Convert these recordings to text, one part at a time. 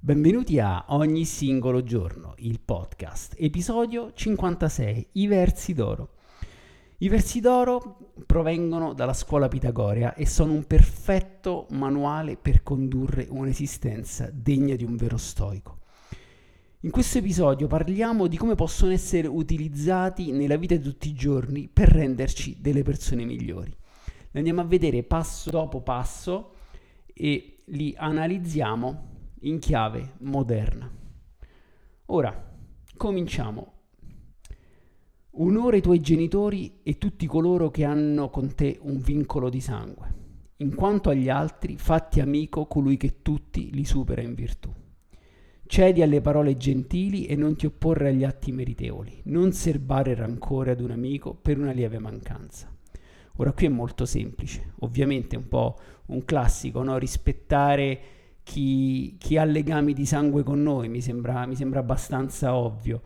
Benvenuti a Ogni Singolo Giorno, il podcast, episodio 56, I versi d'oro. I versi d'oro provengono dalla scuola pitagorea e sono un perfetto manuale per condurre un'esistenza degna di un vero stoico. In questo episodio parliamo di come possono essere utilizzati nella vita di tutti i giorni per renderci delle persone migliori. Li andiamo a vedere passo dopo passo e li analizziamo in chiave moderna. Ora, cominciamo. Onora i tuoi genitori e tutti coloro che hanno con te un vincolo di sangue. In quanto agli altri, fatti amico colui che tutti li supera in virtù. Cedi alle parole gentili e non ti opporre agli atti meritevoli. Non serbare rancore ad un amico per una lieve mancanza. Ora qui è molto semplice. Ovviamente è un po' un classico, no? Rispettare chi ha legami di sangue con noi, mi sembra abbastanza ovvio.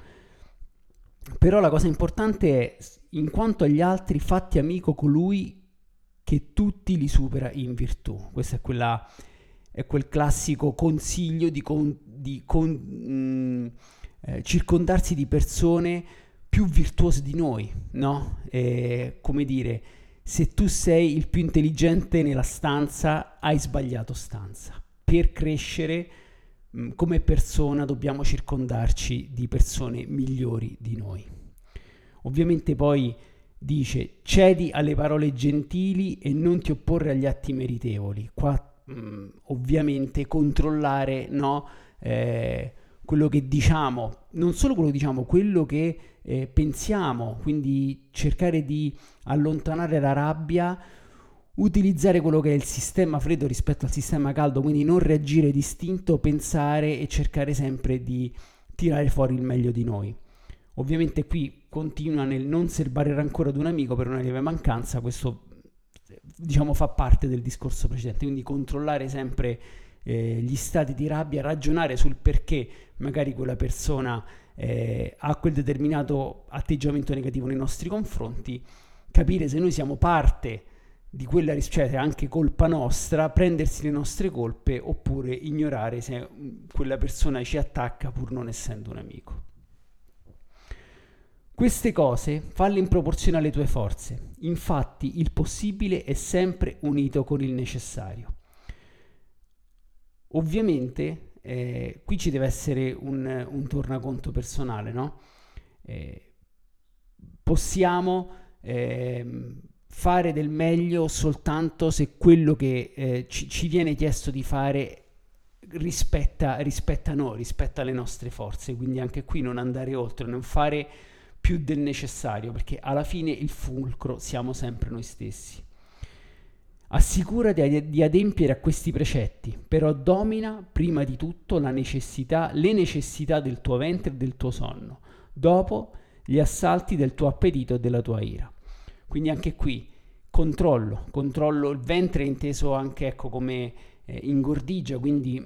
Però la cosa importante è, in quanto agli altri, fatti amico colui che tutti li supera in virtù. Questo è quel classico consiglio di circondarsi di persone più virtuose di noi, no? Come dire, se tu sei il più intelligente nella stanza, hai sbagliato stanza. Per crescere come persona dobbiamo circondarci di persone migliori di noi. Ovviamente poi dice: cedi alle parole gentili e non ti opporre agli atti meritevoli. Qua ovviamente controllare, no? Quello che diciamo, non solo quello che diciamo, quello che pensiamo, quindi cercare di allontanare la rabbia, utilizzare quello che è il sistema freddo rispetto al sistema caldo, quindi non reagire d'istinto, pensare e cercare sempre di tirare fuori il meglio di noi. Ovviamente qui continua nel non serbare rancore ad un amico per una lieve mancanza, questo diciamo fa parte del discorso precedente, quindi controllare sempre gli stati di rabbia, ragionare sul perché magari quella persona ha quel determinato atteggiamento negativo nei nostri confronti, capire se noi siamo parte di quella, cioè anche colpa nostra, prendersi le nostre colpe oppure ignorare se quella persona ci attacca pur non essendo un amico. Queste cose falle in proporzione alle tue forze, infatti il possibile è sempre unito con il necessario. Ovviamente qui ci deve essere un tornaconto personale, no? Possiamo fare del meglio soltanto se quello che ci viene chiesto di fare rispetta noi, rispetta le nostre forze, quindi anche qui non andare oltre, non fare più del necessario, perché alla fine il fulcro siamo sempre noi stessi. Assicurati di adempiere a questi precetti, però domina prima di tutto le necessità del tuo ventre e del tuo sonno, dopo gli assalti del tuo appetito e della tua ira. Quindi anche qui controllo il ventre, inteso anche come ingordigia, quindi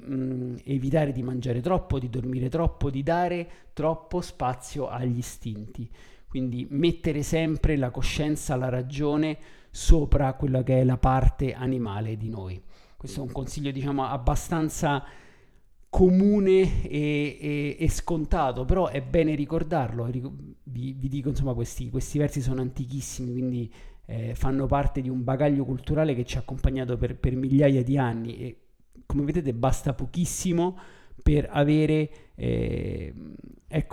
evitare di mangiare troppo, di dormire troppo, di dare troppo spazio agli istinti. Quindi mettere sempre la coscienza, la ragione sopra quella che è la parte animale di noi. Questo è un consiglio abbastanza comune e scontato, però è bene ricordarlo. Vi dico, questi versi sono antichissimi, quindi fanno parte di un bagaglio culturale che ci ha accompagnato per migliaia di anni e, come vedete, basta pochissimo per avere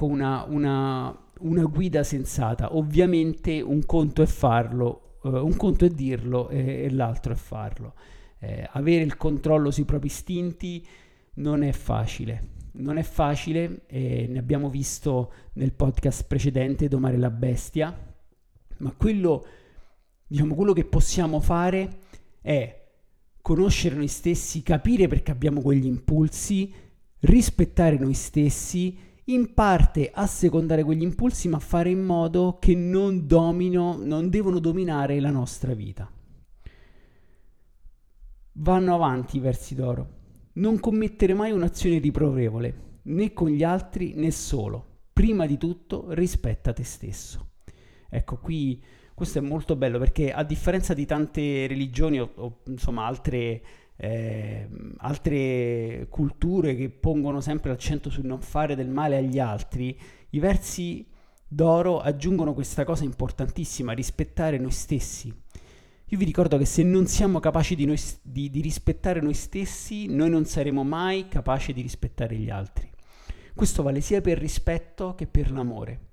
una guida sensata. Ovviamente un conto è farlo, un conto è dirlo e l'altro è farlo. Avere il controllo sui propri istinti non è facile, ne abbiamo visto nel podcast precedente domare la bestia, ma quello che possiamo fare è conoscere noi stessi, capire perché abbiamo quegli impulsi, rispettare noi stessi, in parte assecondare quegli impulsi, ma fare in modo che non devono dominare la nostra vita. Vanno avanti i versi d'oro. Non commettere mai un'azione riprovevole, né con gli altri né solo. Prima di tutto rispetta te stesso. Ecco, qui questo è molto bello, perché a differenza di tante religioni o insomma altre culture che pongono sempre l'accento sul non fare del male agli altri, i versi d'oro aggiungono questa cosa importantissima: rispettare noi stessi. Io vi ricordo che se non siamo capaci di rispettare noi stessi, noi non saremo mai capaci di rispettare gli altri. Questo vale sia per rispetto che per l'amore.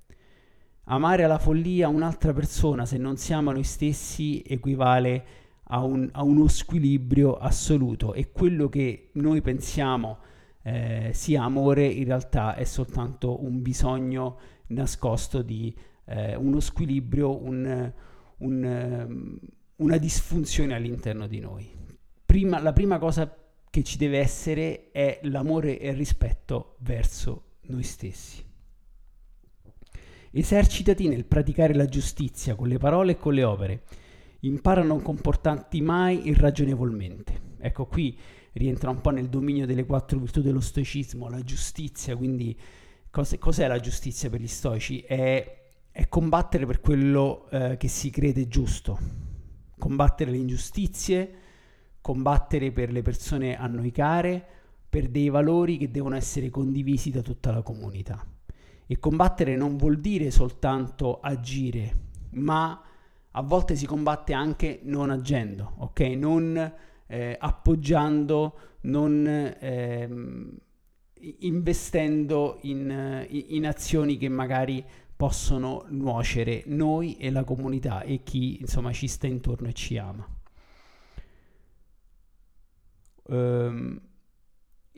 Amare alla follia un'altra persona, se non siamo noi stessi, equivale a uno squilibrio assoluto, e quello che noi pensiamo sia amore in realtà è soltanto un bisogno nascosto di uno squilibrio, una disfunzione all'interno di noi. La prima cosa che ci deve essere è l'amore e il rispetto verso noi stessi. Esercitati nel praticare la giustizia con le parole e con le opere. Impara a non comportarti mai irragionevolmente. Ecco, qui rientra un po' nel dominio delle 4 virtù dello stoicismo, la giustizia. Quindi cos'è la giustizia per gli stoici? È combattere per quello che si crede giusto, combattere le ingiustizie, combattere per le persone a noi care, per dei valori che devono essere condivisi da tutta la comunità. E combattere non vuol dire soltanto agire, ma a volte si combatte anche non agendo, ok? Non appoggiando, non investendo in azioni che magari possono nuocere noi e la comunità e chi insomma ci sta intorno e ci ama.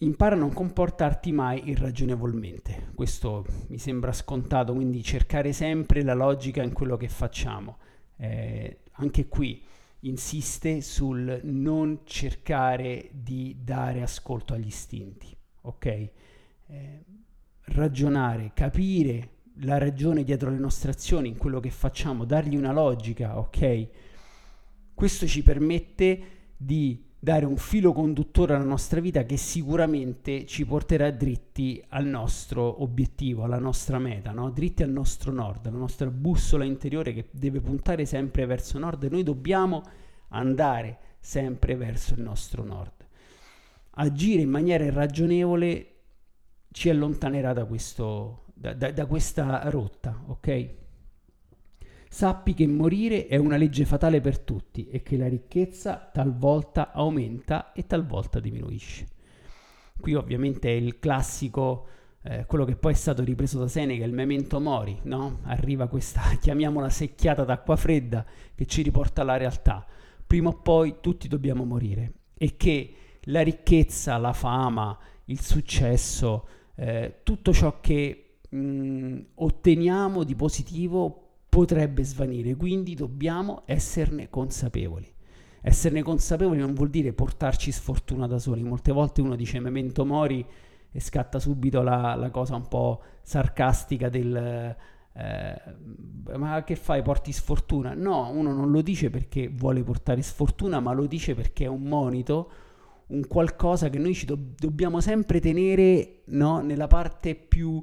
Impara a non comportarti mai irragionevolmente. Questo mi sembra scontato, quindi cercare sempre la logica in quello che facciamo. Anche qui insiste sul non cercare di dare ascolto agli istinti, ok? Ragionare, capire la ragione dietro le nostre azioni, in quello che facciamo, dargli una logica, ok? Questo ci permette di dare un filo conduttore alla nostra vita che sicuramente ci porterà dritti al nostro obiettivo, alla nostra meta, no? Dritti al nostro nord, alla nostra bussola interiore che deve puntare sempre verso nord, e noi dobbiamo andare sempre verso il nostro nord. Agire in maniera irragionevole ci allontanerà da questa rotta, ok? Sappi che morire è una legge fatale per tutti e che la ricchezza talvolta aumenta e talvolta diminuisce. Qui ovviamente è il classico, quello che poi è stato ripreso da Seneca, il memento mori, no? Arriva questa, chiamiamola, secchiata d'acqua fredda che ci riporta alla realtà. Prima o poi tutti dobbiamo morire, e che la ricchezza, la fama, il successo, tutto ciò che otteniamo di positivo potrebbe svanire, quindi dobbiamo esserne consapevoli. Esserne consapevoli non vuol dire portarci sfortuna da soli. Molte volte uno dice memento mori e scatta subito la cosa un po' sarcastica del ma che fai, porti sfortuna? No, uno non lo dice perché vuole portare sfortuna, ma lo dice perché è un monito, un qualcosa che noi ci dobbiamo sempre tenere, no? Nella parte più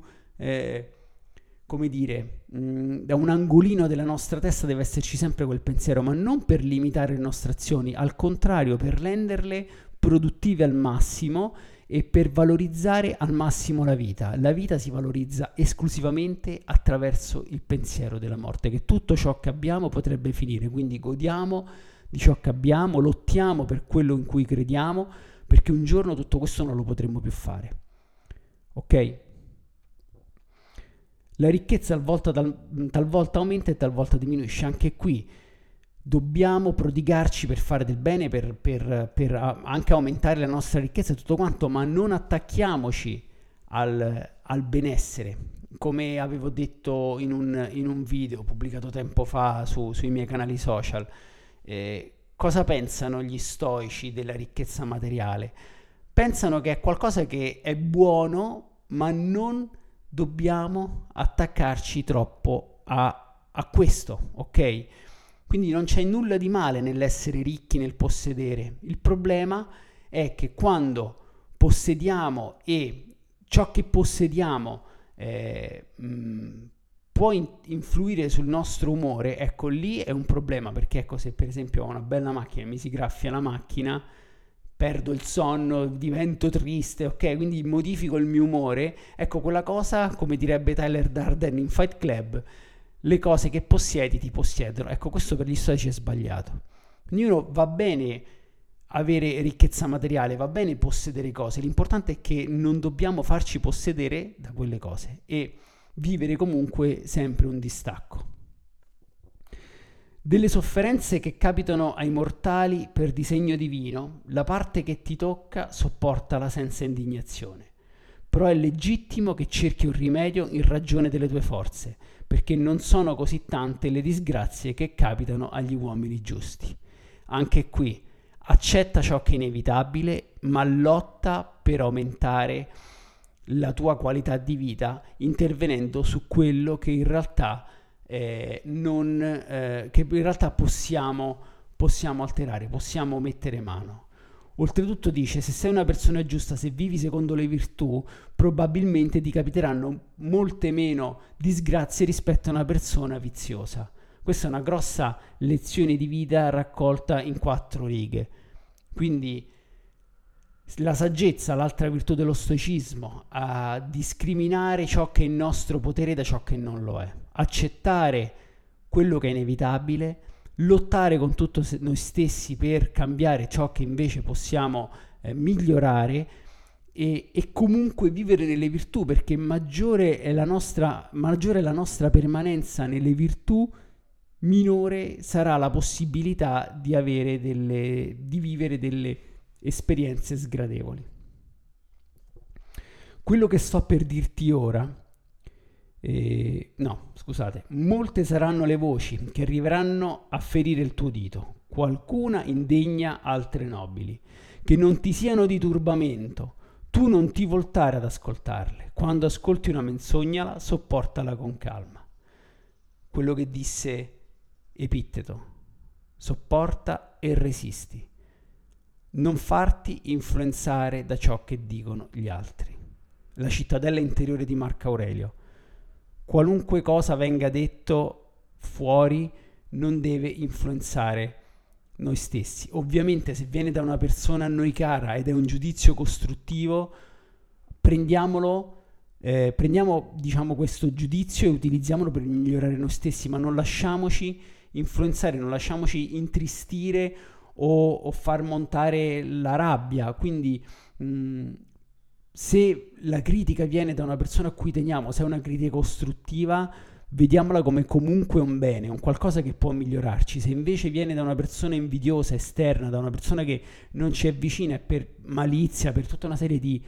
da un angolino della nostra testa deve esserci sempre quel pensiero, ma non per limitare le nostre azioni, al contrario, per renderle produttive al massimo e per valorizzare al massimo la vita. La vita si valorizza esclusivamente attraverso il pensiero della morte, che tutto ciò che abbiamo potrebbe finire, quindi godiamo di ciò che abbiamo, lottiamo per quello in cui crediamo, perché un giorno tutto questo non lo potremo più fare, ok? La ricchezza talvolta aumenta e talvolta diminuisce. Anche qui dobbiamo prodigarci per fare del bene, per anche aumentare la nostra ricchezza e tutto quanto, ma non attacchiamoci al benessere. Come avevo detto in un video pubblicato tempo fa sui miei canali social, Cosa pensano gli stoici della ricchezza materiale? Pensano che è qualcosa che è buono, ma non dobbiamo attaccarci troppo a questo, ok? Quindi non c'è nulla di male nell'essere ricchi, nel possedere. Il problema è che quando possediamo e ciò che possediamo può influire sul nostro umore, ecco lì è un problema, perché ecco, se per esempio ho una bella macchina e mi si graffia la macchina, perdo il sonno, divento triste, ok? Quindi modifico il mio umore. Ecco, quella cosa, come direbbe Tyler Durden in Fight Club, le cose che possiedi ti possiedono. Ecco, questo per gli stoici è sbagliato. Ognuno, va bene avere ricchezza materiale, va bene possedere cose, l'importante è che non dobbiamo farci possedere da quelle cose e vivere comunque sempre un distacco. Delle sofferenze che capitano ai mortali per disegno divino, la parte che ti tocca sopportala senza indignazione. Però è legittimo che cerchi un rimedio in ragione delle tue forze, perché non sono così tante le disgrazie che capitano agli uomini giusti. Anche qui, accetta ciò che è inevitabile, ma lotta per aumentare la tua qualità di vita intervenendo su quello che in realtà possiamo alterare, possiamo mettere mano. Oltretutto dice, se sei una persona giusta, se vivi secondo le virtù, probabilmente ti capiteranno molte meno disgrazie rispetto a una persona viziosa. Questa è una grossa lezione di vita raccolta in 4 righe. Quindi la saggezza, l'altra virtù dello stoicismo, a discriminare ciò che è in nostro potere da ciò che non lo è, accettare quello che è inevitabile, lottare con tutto noi stessi per cambiare ciò che invece possiamo migliorare e comunque vivere nelle virtù, perché maggiore è la nostra permanenza nelle virtù, minore sarà la possibilità di avere di vivere delle esperienze sgradevoli. Quello che sto per dirti ora, molte saranno le voci che arriveranno a ferire il tuo dito, qualcuna indegna, altre nobili, che non ti siano di turbamento, tu non ti voltare ad ascoltarle, quando ascolti una menzogna sopportala con calma. Quello che disse Epitteto, sopporta e resisti. Non farti influenzare da ciò che dicono gli altri. La cittadella interiore di Marco Aurelio. Qualunque cosa venga detto fuori non deve influenzare noi stessi. Ovviamente se viene da una persona a noi cara ed è un giudizio costruttivo, prendiamo questo giudizio e utilizziamolo per migliorare noi stessi, ma non lasciamoci influenzare, non lasciamoci intristire o far montare la rabbia. Quindi se la critica viene da una persona a cui teniamo, se è una critica costruttiva, vediamola come comunque un bene, un qualcosa che può migliorarci. Se invece viene da una persona invidiosa, esterna, da una persona che non ci è vicina, e per malizia, per tutta una serie di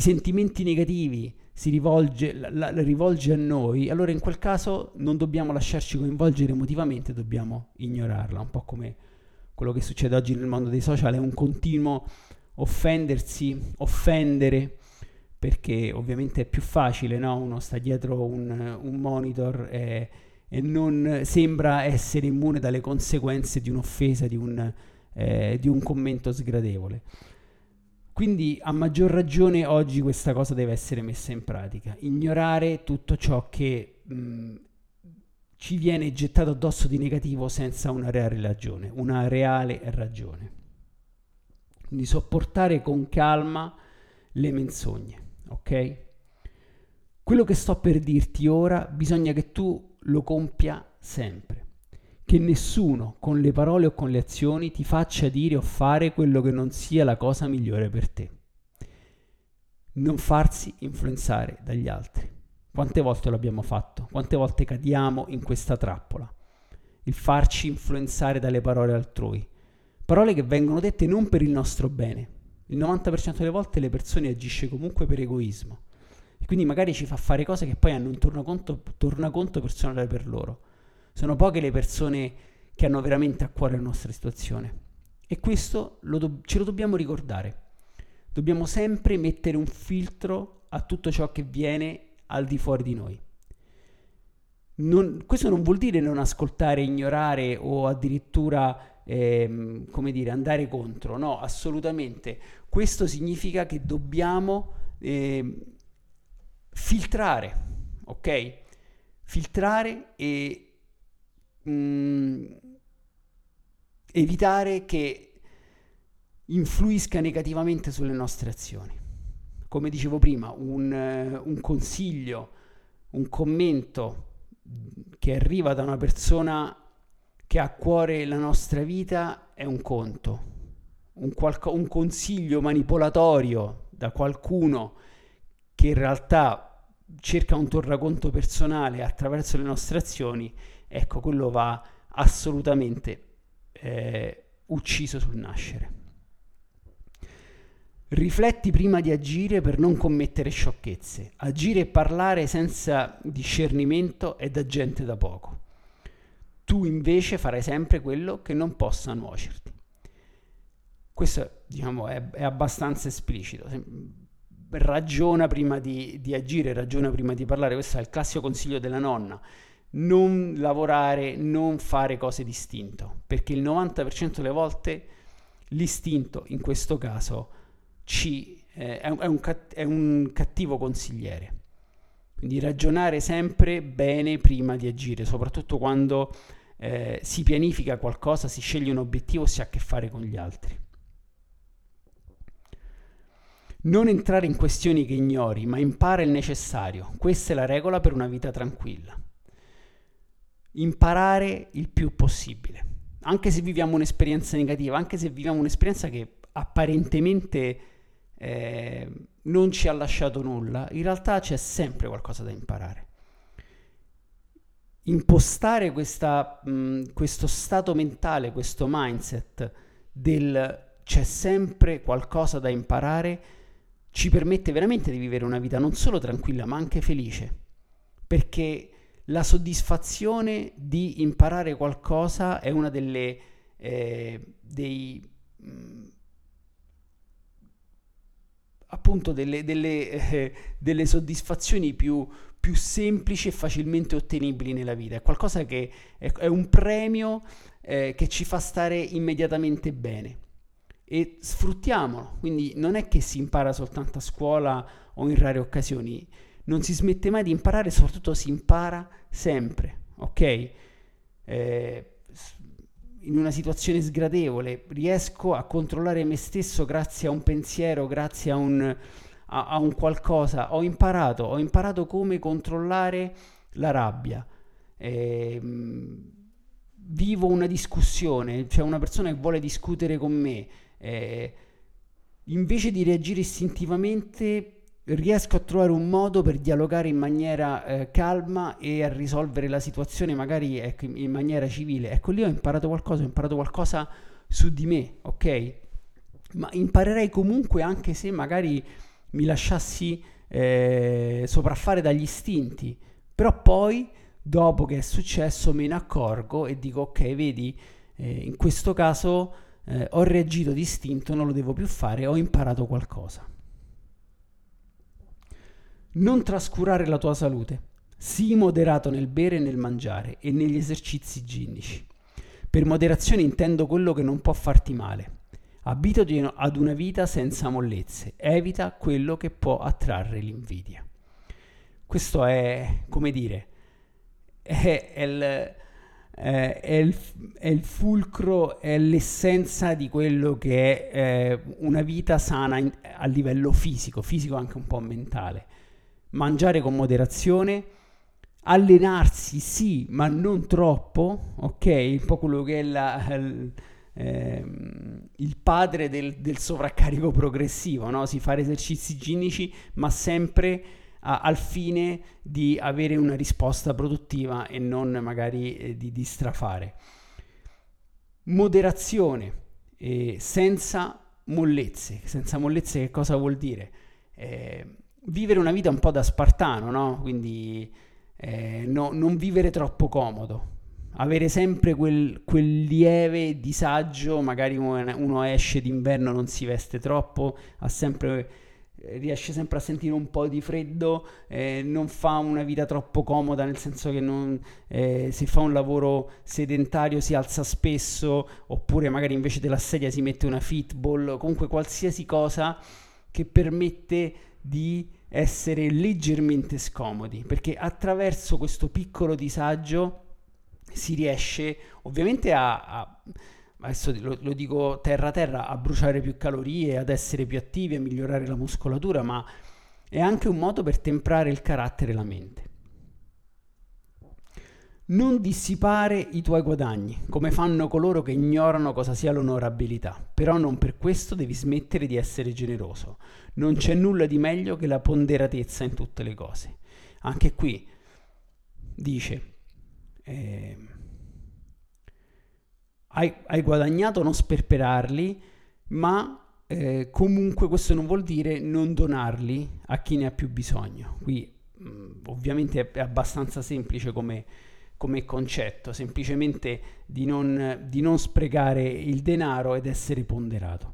sentimenti negativi la rivolge a noi, allora in quel caso non dobbiamo lasciarci coinvolgere emotivamente, dobbiamo ignorarla. Un po' come quello che succede oggi nel mondo dei social, è un continuo offendere, perché ovviamente è più facile, no? Uno sta dietro un monitor e non sembra essere immune dalle conseguenze di un'offesa, di un commento sgradevole. Quindi a maggior ragione oggi questa cosa deve essere messa in pratica. Ignorare tutto ciò che ci viene gettato addosso di negativo senza una reale ragione. Quindi sopportare con calma le menzogne, ok? Quello che sto per dirti ora bisogna che tu lo compia sempre. Che nessuno con le parole o con le azioni ti faccia dire o fare quello che non sia la cosa migliore per te. Non farsi influenzare dagli altri. Quante volte l'abbiamo fatto? Quante volte cadiamo in questa trappola? Il farci influenzare dalle parole altrui. Parole che vengono dette non per il nostro bene. Il 90% delle volte le persone agisce comunque per egoismo. E quindi magari ci fa fare cose che poi hanno un tornaconto personale per loro. Sono poche le persone che hanno veramente a cuore la nostra situazione. E questo ce lo dobbiamo ricordare. Dobbiamo sempre mettere un filtro a tutto ciò che viene al di fuori di noi. Questo non vuol dire non ascoltare, ignorare o addirittura andare contro, no, assolutamente. Questo significa che dobbiamo filtrare, ok? Filtrare e evitare che influisca negativamente sulle nostre azioni. Come dicevo prima, un consiglio, un commento che arriva da una persona che ha a cuore la nostra vita è un conto. Un consiglio manipolatorio da qualcuno che in realtà cerca un tornaconto personale attraverso le nostre azioni, ecco, quello va assolutamente ucciso sul nascere. Rifletti prima di agire per non commettere sciocchezze. Agire e parlare senza discernimento è da gente da poco. Tu invece farai sempre quello che non possa nuocerti. Questo, è abbastanza esplicito. Ragiona prima di agire, ragiona prima di parlare. Questo è il classico consiglio della nonna. Non lavorare, non fare cose d'istinto, perché il 90% delle volte l'istinto, in questo caso, è un cattivo consigliere. Quindi ragionare sempre bene prima di agire, soprattutto quando si pianifica qualcosa, si sceglie un obiettivo, si ha a che fare con gli altri. Non entrare in questioni che ignori, ma impara il necessario. Questa è la regola per una vita tranquilla. Imparare il più possibile, anche se viviamo un'esperienza negativa, anche se viviamo un'esperienza che apparentemente non ci ha lasciato nulla, in realtà c'è sempre qualcosa da imparare. Impostare questo stato mentale, questo mindset del c'è sempre qualcosa da imparare, ci permette veramente di vivere una vita non solo tranquilla ma anche felice, perché la soddisfazione di imparare qualcosa è una delle delle soddisfazioni più semplici e facilmente ottenibili nella vita. È qualcosa che è un premio che ci fa stare immediatamente bene, e sfruttiamolo. Quindi non è che si impara soltanto a scuola o in rare occasioni, non si smette mai di imparare, soprattutto si impara sempre, ok? In una situazione sgradevole riesco a controllare me stesso grazie a un pensiero, grazie a un qualcosa. Ho imparato come controllare la rabbia. Vivo una discussione, c'è una persona che vuole discutere con me, invece di reagire istintivamente riesco a trovare un modo per dialogare in maniera calma e a risolvere la situazione magari in maniera civile. Ecco, lì ho imparato qualcosa su di me, ok? Ma imparerei comunque anche se magari mi lasciassi sopraffare dagli istinti, però poi dopo che è successo me ne accorgo e dico ok, vedi, in questo caso ho reagito d'istinto, non lo devo più fare, ho imparato qualcosa. Non trascurare la tua salute. Sii moderato nel bere e nel mangiare e negli esercizi ginnici. Per moderazione intendo quello che non può farti male. Abituati ad una vita senza mollezze. Evita quello che può attrarre l'invidia. Questo è, è il fulcro, è l'essenza di quello che è una vita sana a livello fisico, anche un po' mentale. Mangiare con moderazione, allenarsi sì, ma non troppo, ok? Un po' quello che è il padre del sovraccarico progressivo, no? Si fa esercizi ginnici, ma sempre al fine di avere una risposta produttiva e non magari di strafare. Moderazione, senza mollezze. Senza mollezze che cosa vuol dire? Vivere una vita un po' da spartano, no? Quindi non vivere troppo comodo, avere sempre quel lieve disagio, magari uno esce d'inverno, non si veste troppo, riesce sempre a sentire un po' di freddo, non fa una vita troppo comoda, nel senso che se fa un lavoro sedentario si alza spesso, oppure magari invece della sedia si mette una fitball, comunque qualsiasi cosa che permette di essere leggermente scomodi, perché attraverso questo piccolo disagio si riesce ovviamente adesso lo dico terra terra, a bruciare più calorie, ad essere più attivi, a migliorare la muscolatura, ma è anche un modo per temprare il carattere e la mente. Non dissipare i tuoi guadagni, come fanno coloro che ignorano cosa sia l'onorabilità, però non per questo devi smettere di essere generoso. Non c'è nulla di meglio che la ponderatezza in tutte le cose. Anche qui dice: hai guadagnato, non sperperarli, ma comunque questo non vuol dire non donarli a chi ne ha più bisogno. Qui ovviamente è abbastanza semplice come concetto, semplicemente di non sprecare il denaro ed essere ponderato.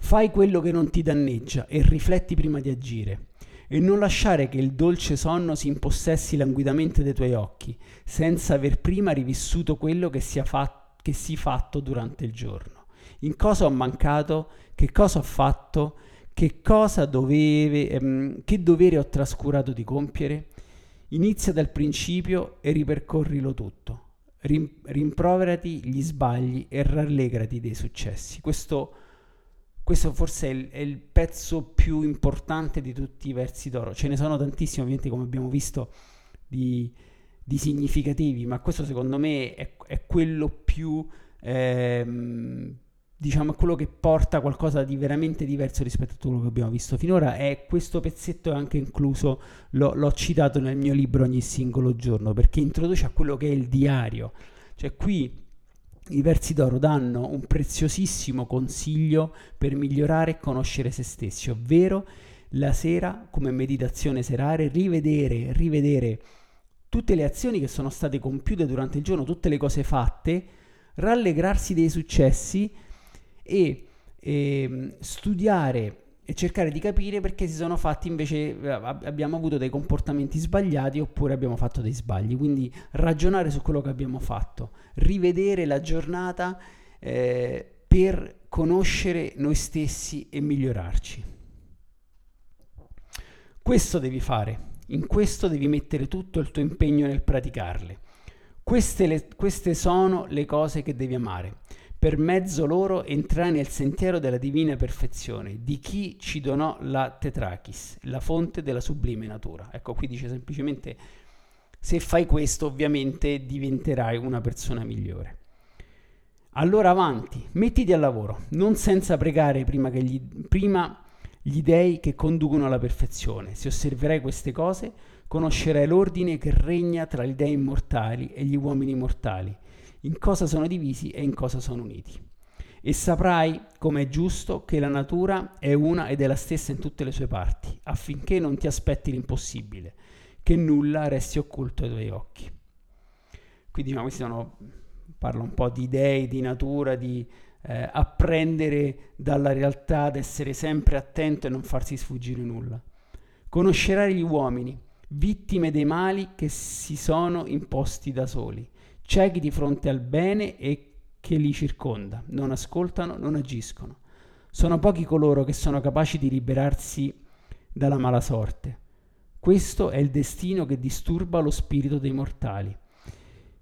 Fai quello che non ti danneggia e rifletti prima di agire, e non lasciare che il dolce sonno si impossessi languidamente dei tuoi occhi, senza aver prima rivissuto quello che si è fatto durante il giorno. In cosa ho mancato, che cosa ho fatto, che dovere ho trascurato di compiere. Inizia dal principio e ripercorrilo tutto. Rimproverati gli sbagli e rallegrati dei successi. Questo forse è il pezzo più importante di tutti i versi d'oro. Ce ne sono tantissimi, ovviamente, come abbiamo visto, di significativi, ma questo secondo me è quello più, diciamo, quello che porta qualcosa di veramente diverso rispetto a tutto quello che abbiamo visto finora. E questo pezzetto è anche incluso, l'ho citato nel mio libro Ogni Singolo Giorno, perché introduce a quello che è il diario. Cioè qui i versi d'oro danno un preziosissimo consiglio per migliorare e conoscere se stessi, ovvero la sera, come meditazione serale, rivedere tutte le azioni che sono state compiute durante il giorno, tutte le cose fatte, rallegrarsi dei successi e studiare e cercare di capire perché si sono fatti, invece abbiamo avuto dei comportamenti sbagliati oppure abbiamo fatto dei sbagli. Quindi ragionare su quello che abbiamo fatto, rivedere la giornata per conoscere noi stessi e migliorarci. Questo devi fare, in questo devi mettere tutto il tuo impegno nel praticarle. Queste sono le cose che devi amare. Per mezzo loro entrai nel sentiero della divina perfezione, di chi ci donò la Tetrachis, la fonte della sublime natura. Ecco, qui dice semplicemente: se fai questo, ovviamente diventerai una persona migliore. Allora avanti, mettiti al lavoro, non senza pregare prima gli dei che conducono alla perfezione. Se osserverai queste cose, conoscerai l'ordine che regna tra gli dei immortali e gli uomini mortali, in cosa sono divisi e in cosa sono uniti, e saprai, come è giusto, che la natura è una ed è la stessa in tutte le sue parti, affinché non ti aspetti l'impossibile, che nulla resti occulto ai tuoi occhi. Quindi parlo un po' di dei, di natura, di apprendere dalla realtà, ad essere sempre attento e non farsi sfuggire nulla. Conoscerai gli uomini, vittime dei mali che si sono imposti da soli, ciechi di fronte al bene e che li circonda, non ascoltano, non agiscono. Sono pochi coloro che sono capaci di liberarsi dalla mala sorte. Questo è il destino che disturba lo spirito dei mortali,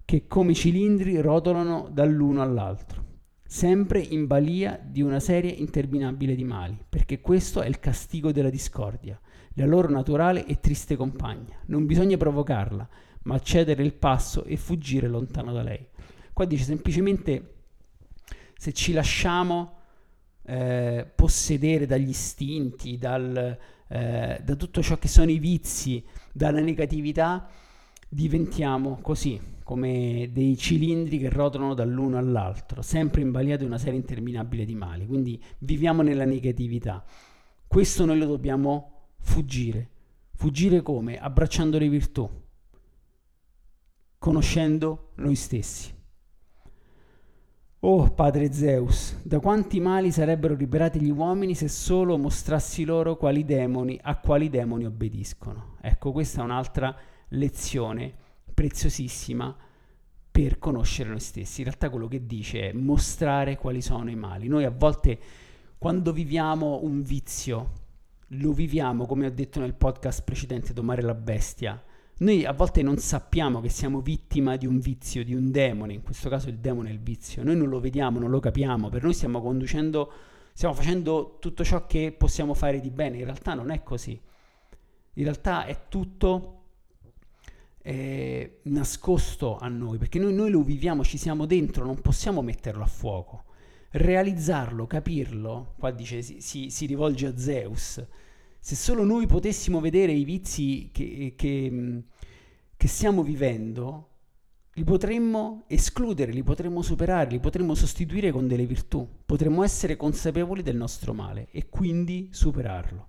che come cilindri rotolano dall'uno all'altro, sempre in balia di una serie interminabile di mali, perché questo è il castigo della discordia, la loro naturale e triste compagna. Non bisogna provocarla, ma cedere il passo e fuggire lontano da lei. Qua dice semplicemente: se ci lasciamo possedere dagli istinti, da tutto ciò che sono i vizi, dalla negatività, diventiamo così, come dei cilindri che rotolano dall'uno all'altro, sempre in balia di una serie interminabile di mali. Quindi viviamo nella negatività. Questo noi lo dobbiamo fuggire. Fuggire come? Abbracciando le virtù. conoscendo noi stessi. Oh Padre Zeus, da quanti mali sarebbero liberati gli uomini se solo mostrassi loro a quali demoni obbediscono. Ecco, questa è un'altra lezione preziosissima per conoscere noi stessi. In realtà quello che dice è mostrare quali sono i mali. Noi a volte, quando viviamo un vizio, lo viviamo, come ho detto nel podcast precedente, Domare la Bestia. Noi a volte non sappiamo che siamo vittima di un vizio, di un demone, in questo caso il demone è il vizio, noi non lo vediamo, non lo capiamo, per noi stiamo facendo tutto ciò che possiamo fare di bene, in realtà non è così, in realtà è tutto nascosto a noi, perché noi lo viviamo, ci siamo dentro, non possiamo metterlo a fuoco, realizzarlo, capirlo, qua dice si rivolge a Zeus. Se solo noi potessimo vedere i vizi che stiamo vivendo, li potremmo escludere, li potremmo superare, li potremmo sostituire con delle virtù, potremmo essere consapevoli del nostro male e quindi superarlo.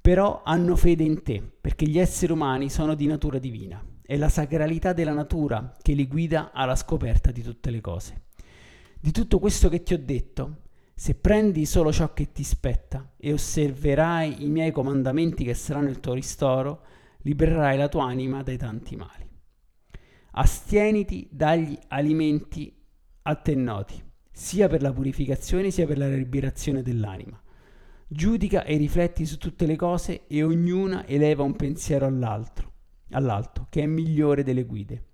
Però hanno fede in te, perché gli esseri umani sono di natura divina, è la sacralità della natura che li guida alla scoperta di tutte le cose. Di tutto questo che ti ho detto, se prendi solo ciò che ti spetta e osserverai i miei comandamenti che saranno il tuo ristoro, libererai la tua anima dai tanti mali. Astieniti dagli alimenti a te noti, sia per la purificazione sia per la liberazione dell'anima. Giudica e rifletti su tutte le cose e ognuna eleva un pensiero all'alto, che è migliore delle guide.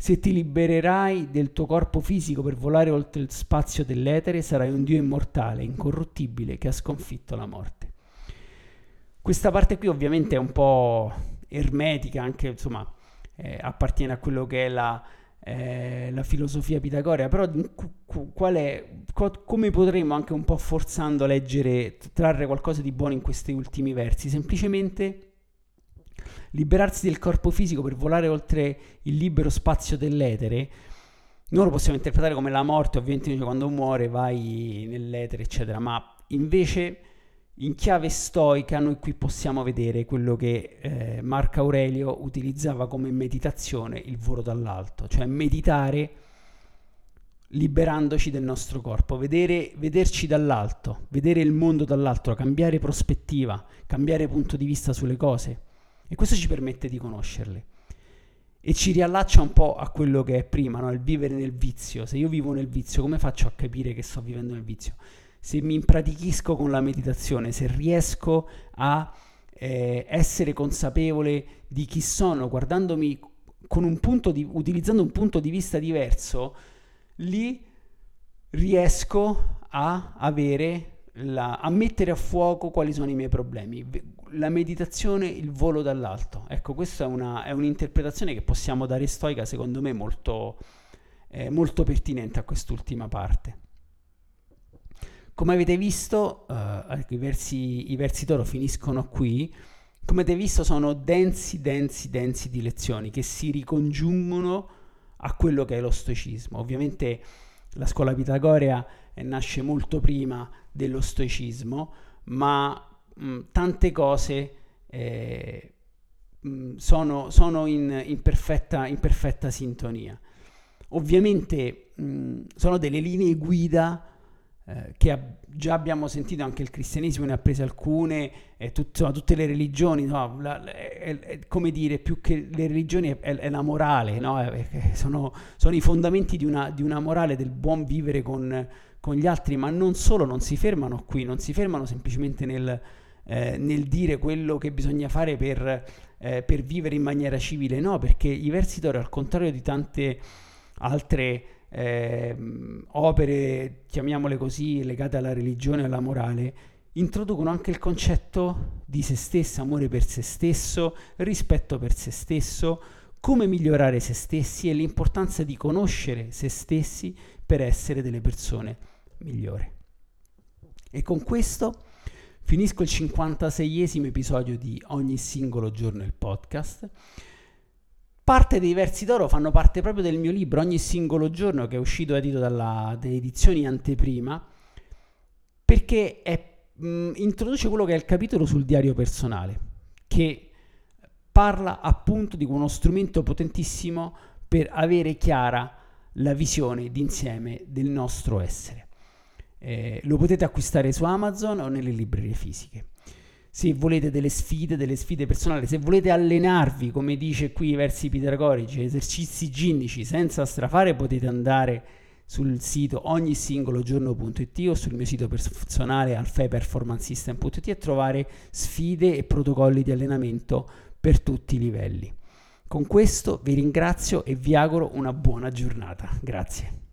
Se ti libererai del tuo corpo fisico per volare oltre il spazio dell'etere, sarai un Dio immortale, incorruttibile, che ha sconfitto la morte. Questa parte qui ovviamente è un po' ermetica, anche insomma appartiene a quello che è la filosofia pitagorica, però come potremmo, anche un po' forzando, leggere, trarre qualcosa di buono in questi ultimi versi? Semplicemente liberarsi del corpo fisico per volare oltre il libero spazio dell'etere, noi lo possiamo interpretare come la morte, ovviamente quando muore vai nell'etere eccetera, ma invece in chiave stoica noi qui possiamo vedere quello che Marco Aurelio utilizzava come meditazione, il volo dall'alto, cioè meditare liberandoci del nostro corpo, vederci dall'alto, vedere il mondo dall'alto, cambiare prospettiva, cambiare punto di vista sulle cose. E questo ci permette di conoscerle e ci riallaccia un po' a quello che è prima, no? Il vivere nel vizio. Se io vivo nel vizio, come faccio a capire che sto vivendo nel vizio? Se mi impratichisco con la meditazione, se riesco a essere consapevole di chi sono, guardandomi con utilizzando un punto di vista diverso, lì riesco a avere a mettere a fuoco quali sono i miei problemi. La meditazione, il volo dall'alto, ecco, questa è un'interpretazione che possiamo dare stoica, secondo me molto, molto pertinente a quest'ultima parte. Come avete visto, i versi d'oro finiscono qui. Come avete visto, sono densi di lezioni che si ricongiungono a quello che è lo stoicismo. Ovviamente la scuola pitagorea nasce molto prima dello stoicismo, ma tante cose sono in perfetta sintonia. Ovviamente sono delle linee guida che già abbiamo sentito, anche il cristianesimo ne ha prese alcune, tutte le religioni, no? Come dire, più che le religioni è la morale, no? Sono i fondamenti di una morale, del buon vivere con gli altri, ma non solo, non si fermano qui, non si fermano semplicemente nel dire quello che bisogna fare per vivere in maniera civile, no, perché i versi d'oro, al contrario di tante altre opere, chiamiamole così, legate alla religione e alla morale, introducono anche il concetto di se stessa, amore per se stesso, rispetto per se stesso, come migliorare se stessi e l'importanza di conoscere se stessi per essere delle persone migliori. E con questo finisco il 56esimo episodio di Ogni Singolo Giorno, il podcast. Parte dei versi d'oro fanno parte proprio del mio libro Ogni Singolo Giorno, che è uscito edito dalle edizioni Anteprima, perché introduce quello che è il capitolo sul diario personale, che parla appunto di uno strumento potentissimo per avere chiara la visione d'insieme del nostro essere. Lo potete acquistare su Amazon o nelle librerie fisiche. Se volete delle sfide personali, se volete allenarvi, come dice qui i versi pitagorici, esercizi ginnici senza strafare, potete andare sul sito ogni singologiorno.it o sul mio sito personale alfaiperformancesystem.it e trovare sfide e protocolli di allenamento per tutti i livelli. Con questo vi ringrazio e vi auguro una buona giornata. Grazie.